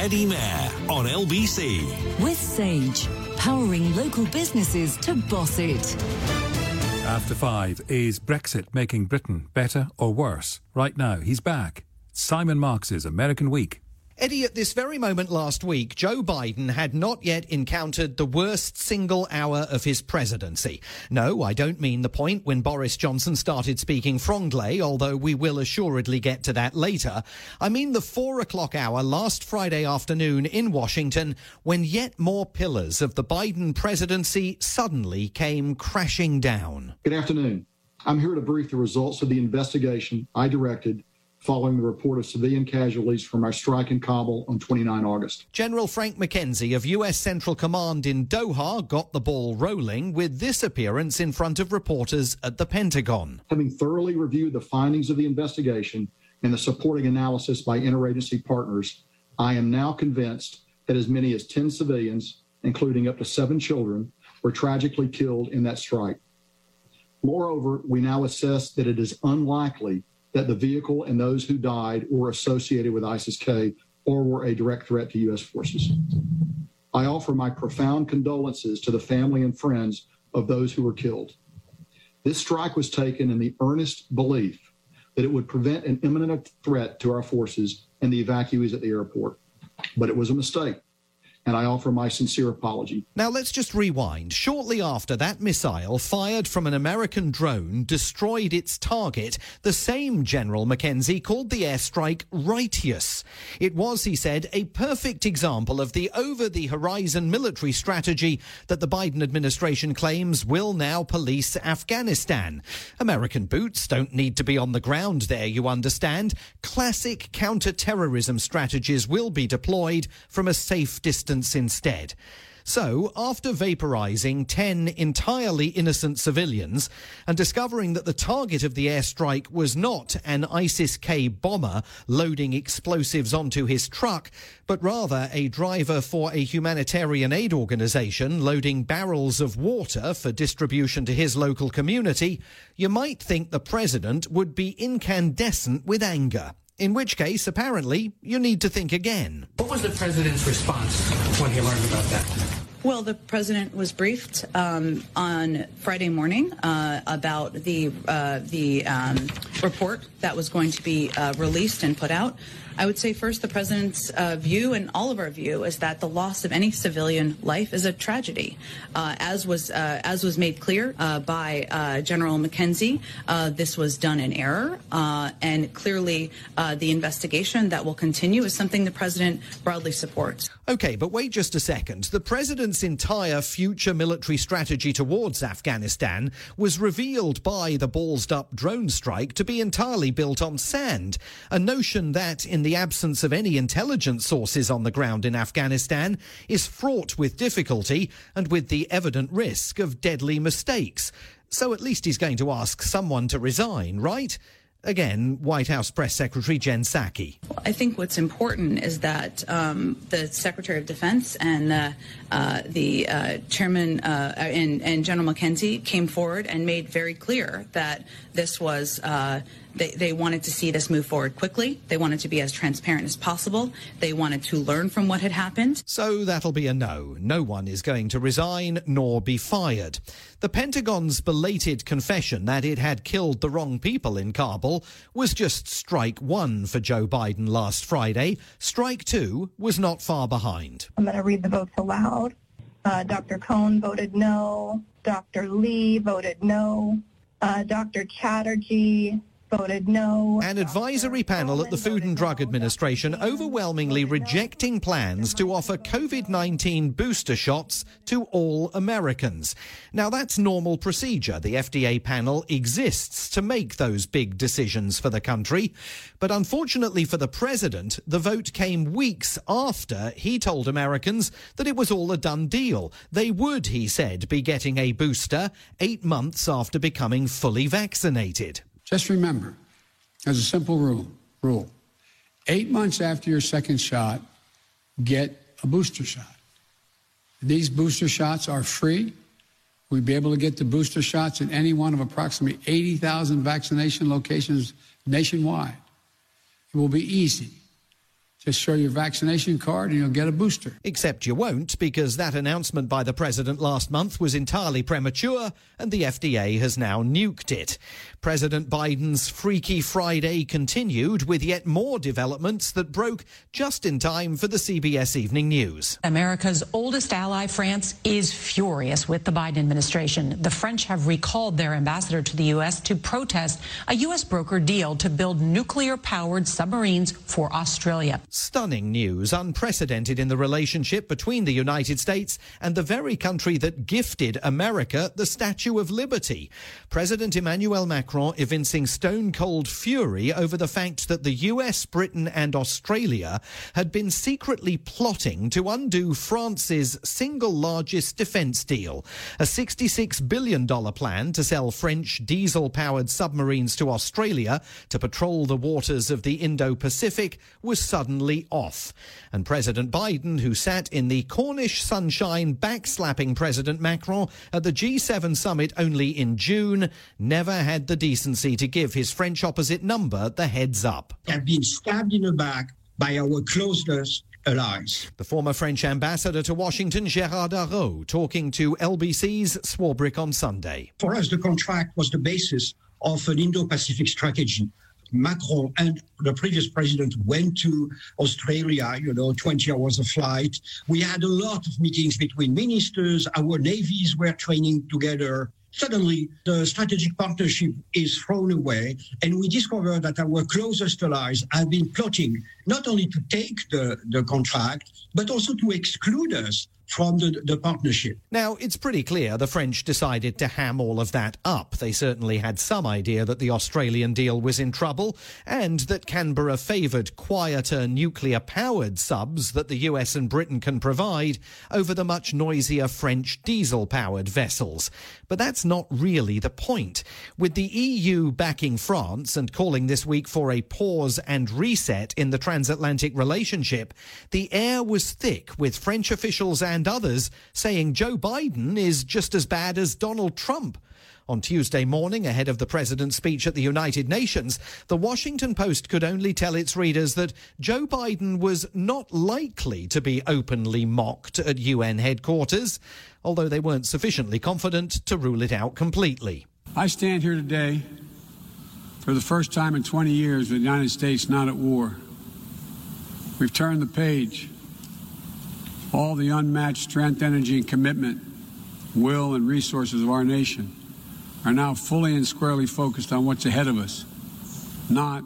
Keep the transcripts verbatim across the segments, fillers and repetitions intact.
Eddie Mair on L B C. With Sage, powering local businesses to boss it. After five, is Brexit making Britain better or worse? Right now, he's back. Simon Marks's American Week. Eddie, at this very moment last week, Joe Biden had not yet encountered the worst single hour of his presidency. No, I don't mean the point when Boris Johnson started speaking Franglais, although we will assuredly get to that later. I mean the four o'clock hour last Friday afternoon in Washington, when yet more pillars of the Biden presidency suddenly came crashing down. Good afternoon. I'm here to brief the results of the investigation I directed following the report of civilian casualties from our strike in Kabul on the twenty-ninth of August. General Frank McKenzie of U S Central Command in Doha got the ball rolling with this appearance in front of reporters at the Pentagon. Having thoroughly reviewed the findings of the investigation and the supporting analysis by interagency partners, I am now convinced that as many as ten civilians, including up to seven children, were tragically killed in that strike. Moreover, we now assess that it is unlikely that the vehicle and those who died were associated with ISIS-K or were a direct threat to U S forces. I offer my profound condolences to the family and friends of those who were killed. This strike was taken in the earnest belief that it would prevent an imminent threat to our forces and the evacuees at the airport, but it was a mistake, and I offer my sincere apology. Now let's just rewind. Shortly after that missile fired from an American drone destroyed its target, the same General McKenzie called the airstrike righteous. It was, he said, a perfect example of the over-the-horizon military strategy that the Biden administration claims will now police Afghanistan. American boots don't need to be on the ground there, you understand. Classic counter-terrorism strategies will be deployed from a safe distance instead. So, after vaporizing ten entirely innocent civilians and discovering that the target of the airstrike was not an ISIS-K bomber loading explosives onto his truck, but rather a driver for a humanitarian aid organization loading barrels of water for distribution to his local community, you might think the president would be incandescent with anger. In which case, apparently, you need to think again. What was the president's response when he learned about that? Well, the president was briefed um, on Friday morning uh, about the uh, the um, report that was going to be uh, released and put out. I would say first, the president's uh, view and all of our view is that the loss of any civilian life is a tragedy, uh, as was uh, as was made clear uh, by uh, General McKenzie. Uh, this was done in error, uh, and clearly uh, the investigation that will continue is something the president broadly supports. Okay, but wait just a second. The president's entire future military strategy towards Afghanistan was revealed by the ballsed-up drone strike to be entirely built on sand, a notion that, in the The absence of any intelligence sources on the ground in Afghanistan, is fraught with difficulty and with the evident risk of deadly mistakes. So at least he's going to ask someone to resign, right? Again, White House Press Secretary Jen Psaki. Well, I think what's important is that um, the Secretary of Defense and uh, uh, the uh, Chairman uh, and, and General McKenzie came forward and made very clear that this was uh, they, they wanted to see this move forward quickly. They wanted to be as transparent as possible. They wanted to learn from what had happened. So that'll be a no. No one is going to resign nor be fired. The Pentagon's belated confession that it had killed the wrong people in Kabul was just strike one for Joe Biden last Friday. Strike two was not far behind. I'm going to read the votes aloud. Uh, Doctor Cohn voted no. Doctor Lee voted no. Uh, Doctor Chatterjee voted no. An advisory panel at the Food and Drug Administration overwhelmingly rejecting plans to offer covid nineteen booster shots to all Americans. Now, that's normal procedure. The F D A panel exists to make those big decisions for the country. But unfortunately for the president, the vote came weeks after he told Americans that it was all a done deal. They would, he said, be getting a booster eight months after becoming fully vaccinated. Just remember, as a simple rule, rule, eight months after your second shot, get a booster shot. These booster shots are free. We'll be able to get the booster shots at any one of approximately eighty thousand vaccination locations nationwide. It will be easy. Just show your vaccination card and you'll get a booster. Except you won't, because that announcement by the president last month was entirely premature and the F D A has now nuked it. President Biden's Freaky Friday continued with yet more developments that broke just in time for the C B S Evening News. America's oldest ally, France, is furious with the Biden administration. The French have recalled their ambassador to the U S to protest a U S broker deal to build nuclear-powered submarines for Australia. Stunning news, unprecedented in the relationship between the United States and the very country that gifted America the Statue of Liberty. President Emmanuel Macron evincing stone-cold fury over the fact that the U S, Britain and Australia had been secretly plotting to undo France's single largest defence deal, a sixty-six billion dollars plan to sell French diesel-powered submarines to Australia to patrol the waters of the Indo-Pacific was suddenly off. And President Biden, who sat in the Cornish sunshine backslapping President Macron at the G seven summit only in June, never had the decency to give his French opposite number the heads up. I've been stabbed in the back by our closest allies. The former French ambassador to Washington, Gérard Arrault, talking to L B C's Swarbrick on Sunday. For us, the contract was the basis of an Indo-Pacific strategy. Macron and the previous president went to Australia, you know, twenty hours of flight. We had a lot of meetings between ministers. Our navies were training together. Suddenly, the strategic partnership is thrown away, and we discover that our closest allies have been plotting not only to take the, the contract, but also to exclude us from the, the partnership. Now, it's pretty clear the French decided to ham all of that up. They certainly had some idea that the Australian deal was in trouble and that Canberra favoured quieter nuclear-powered subs that the U S and Britain can provide over the much noisier French diesel-powered vessels. But that's not really the point. With the E U backing France and calling this week for a pause and reset in the transatlantic relationship, the air was thick with French officials and and others saying Joe Biden is just as bad as Donald Trump. On Tuesday morning, ahead of the president's speech at the United Nations, the Washington Post could only tell its readers that Joe Biden was not likely to be openly mocked at U N headquarters, although they weren't sufficiently confident to rule it out completely. I stand here today for the first time in twenty years with the United States not at war. We've turned the page. All the unmatched strength, energy, and commitment, will, and resources of our nation are now fully and squarely focused on what's ahead of us, not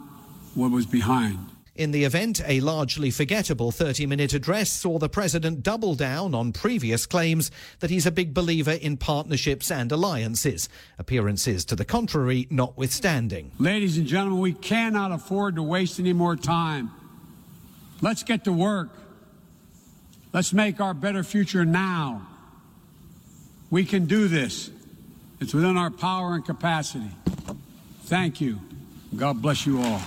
what was behind. In the event, a largely forgettable thirty-minute address saw the president double down on previous claims that he's a big believer in partnerships and alliances, appearances to the contrary notwithstanding. Ladies and gentlemen, we cannot afford to waste any more time. Let's get to work. Let's make our better future now. We can do this. It's within our power and capacity. Thank you. God bless you all.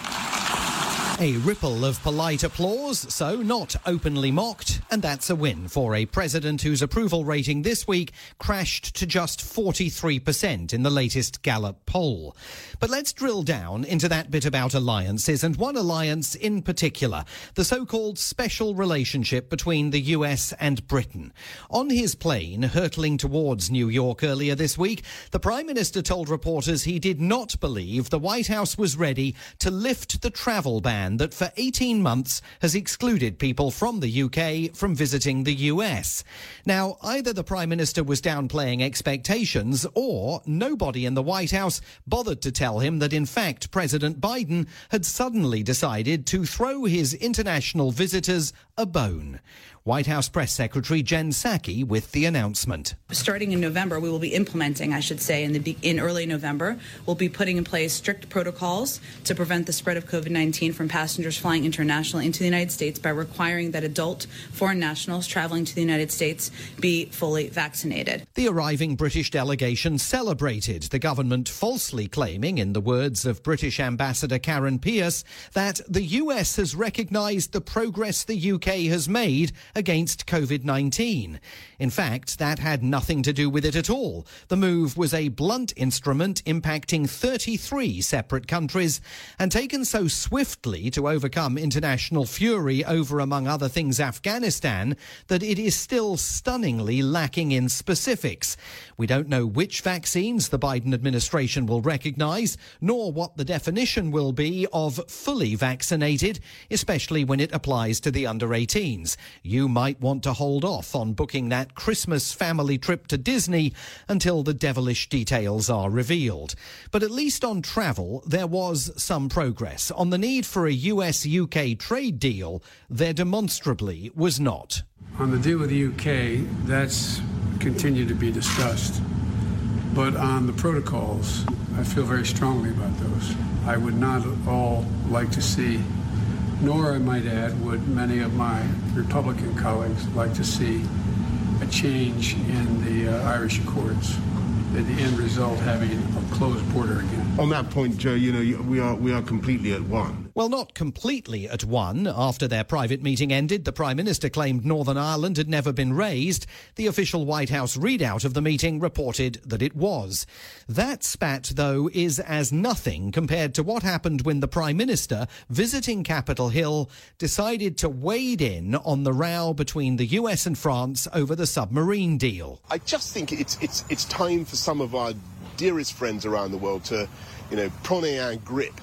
A ripple of polite applause, so not openly mocked, and that's a win for a president whose approval rating this week crashed to just forty-three percent in the latest Gallup poll. But let's drill down into that bit about alliances, and one alliance in particular, the so-called special relationship between the U S and Britain. On his plane, hurtling towards New York earlier this week, the Prime Minister told reporters he did not believe the White House was ready to lift the travel ban that for eighteen months has excluded people from the U K from visiting the U S. Now, either the Prime Minister was downplaying expectations or nobody in the White House bothered to tell him that in fact President Biden had suddenly decided to throw his international visitors a bone. White House Press Secretary Jen Psaki with the announcement. Starting in November, we will be implementing, I should say, in, the, in early November, we'll be putting in place strict protocols to prevent the spread of covid nineteen from passengers flying internationally into the United States by requiring that adult foreign nationals traveling to the United States be fully vaccinated. The arriving British delegation celebrated, the government falsely claiming, in the words of British Ambassador Karen Pierce, that the U S has recognised the progress the U K has made against covid nineteen. In fact, that had nothing to do with it at all. The move was a blunt instrument impacting thirty-three separate countries and taken so swiftly likely to overcome international fury over, among other things, Afghanistan, that it is still stunningly lacking in specifics. We don't know which vaccines the Biden administration will recognise, nor what the definition will be of fully vaccinated, especially when it applies to the under eighteens. You might want to hold off on booking that Christmas family trip to Disney until the devilish details are revealed. But at least on travel, there was some progress. On the need for a U S U K trade deal, there demonstrably was not. On the deal with the U K, that's continued to be discussed. But on the protocols, I feel very strongly about those. I would not at all like to see, nor, I might add, would many of my Republican colleagues like to see a change in the uh, Irish Accords, the end result having a closed border again. On that point, Joe, you know, we are we are completely at one. Well, not completely at one. After their private meeting ended, the Prime Minister claimed Northern Ireland had never been raised. The official White House readout of the meeting reported that it was. That spat, though, is as nothing compared to what happened when the Prime Minister, visiting Capitol Hill, decided to wade in on the row between the U S and France over the submarine deal. I just think it's it's it's time for some of our dearest friends around the world to, you know, prendre un grip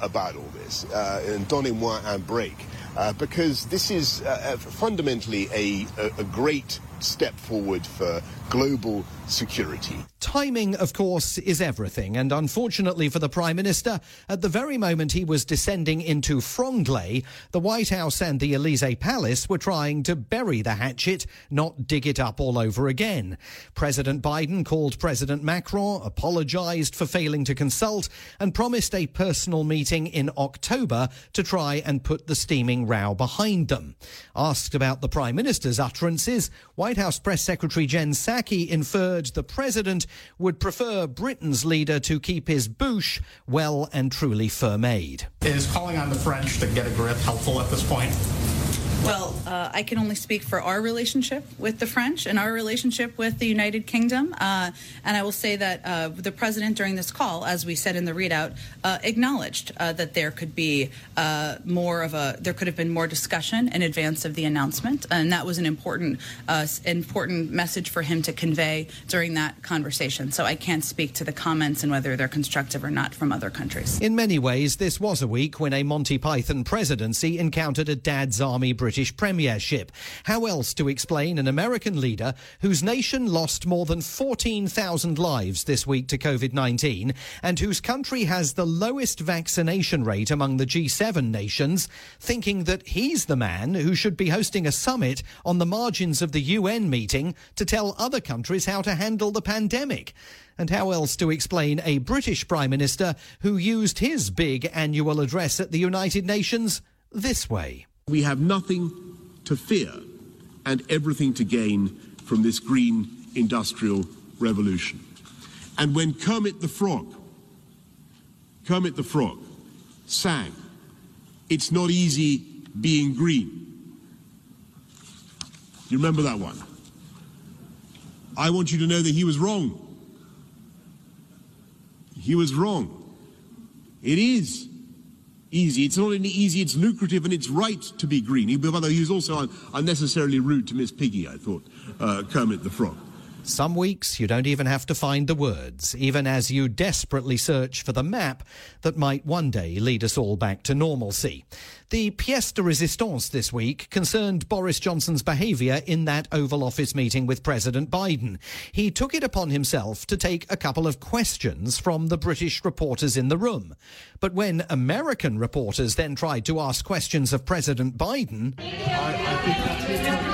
about all this, uh, and donnez-moi un break, uh, because this is uh, fundamentally a, a, a great step forward for global security. Timing, of course, is everything, and unfortunately for the Prime Minister, at the very moment he was descending into franglais, the White House and the Elysee Palace were trying to bury the hatchet, not dig it up all over again. President Biden called President Macron, apologised for failing to consult, and promised a personal meeting in October to try and put the steaming row behind them. Asked about the Prime Minister's utterances, White House Press Secretary Jen Psaki inferred the president would prefer Britain's leader to keep his bouche well and truly firm-made. Is calling on the French to get a grip helpful at this point? Well, uh, I can only speak for our relationship with the French and our relationship with the United Kingdom. Uh, and I will say that uh, the president during this call, as we said in the readout, uh, acknowledged uh, that there could be uh, more of a there could have been more discussion in advance of the announcement. And that was an important, uh, important message for him to convey during that conversation. So I can't speak to the comments and whether they're constructive or not from other countries. In many ways, this was a week when a Monty Python presidency encountered a Dad's Army British British premiership. How else to explain an American leader whose nation lost more than fourteen thousand lives this week to covid nineteen and whose country has the lowest vaccination rate among the G seven nations, thinking that he's the man who should be hosting a summit on the margins of the U N meeting to tell other countries how to handle the pandemic? And how else to explain a British Prime Minister who used his big annual address at the United Nations this way? We have nothing to fear and everything to gain from this green industrial revolution. And when Kermit the Frog, Kermit the Frog sang, "It's not easy being green." You remember that one? I want you to know that he was wrong. He was wrong. It is easy. It's not only easy, it's lucrative, and it's right to be green. He, by the way, he was also un- unnecessarily rude to Miss Piggy, I thought, uh, Kermit the Frog. Some weeks you don't even have to find the words, even as you desperately search for the map that might one day lead us all back to normalcy. The pièce de résistance this week concerned Boris Johnson's behaviour in that Oval Office meeting with President Biden. He took it upon himself to take a couple of questions from the British reporters in the room. But when American reporters then tried to ask questions of President Biden, I, I think that's it.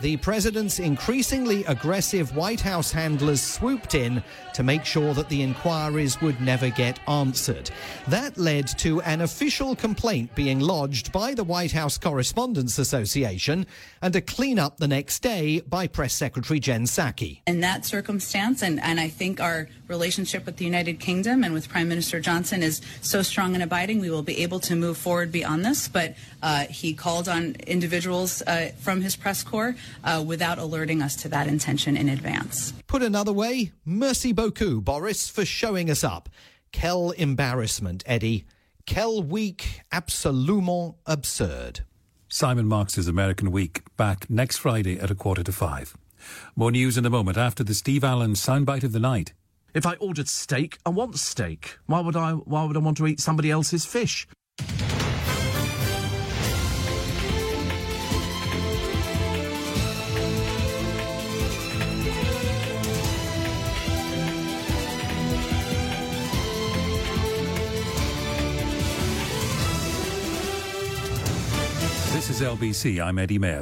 The president's increasingly aggressive White House handlers swooped in to make sure that the inquiries would never get answered. That led to an official complaint being lodged by the White House Correspondents Association and a clean-up the next day by Press Secretary Jen Psaki. In that circumstance, and, and I think our relationship with the United Kingdom and with Prime Minister Johnson is so strong and abiding, we will be able to move forward beyond this, but uh, he called on individuals uh, from his press corps Uh, without alerting us to that intention in advance. Put another way, merci beaucoup, Boris, for showing us up. Quel embarrassment, Eddie. Quel week absolument absurd. Simon Marx's American Week, back next Friday at a quarter to five. More news in a moment after the Steve Allen soundbite of the night. If I ordered steak, I want steak. Why would I, why would I want to eat somebody else's fish? This is L B C. I'm Eddie Mayer.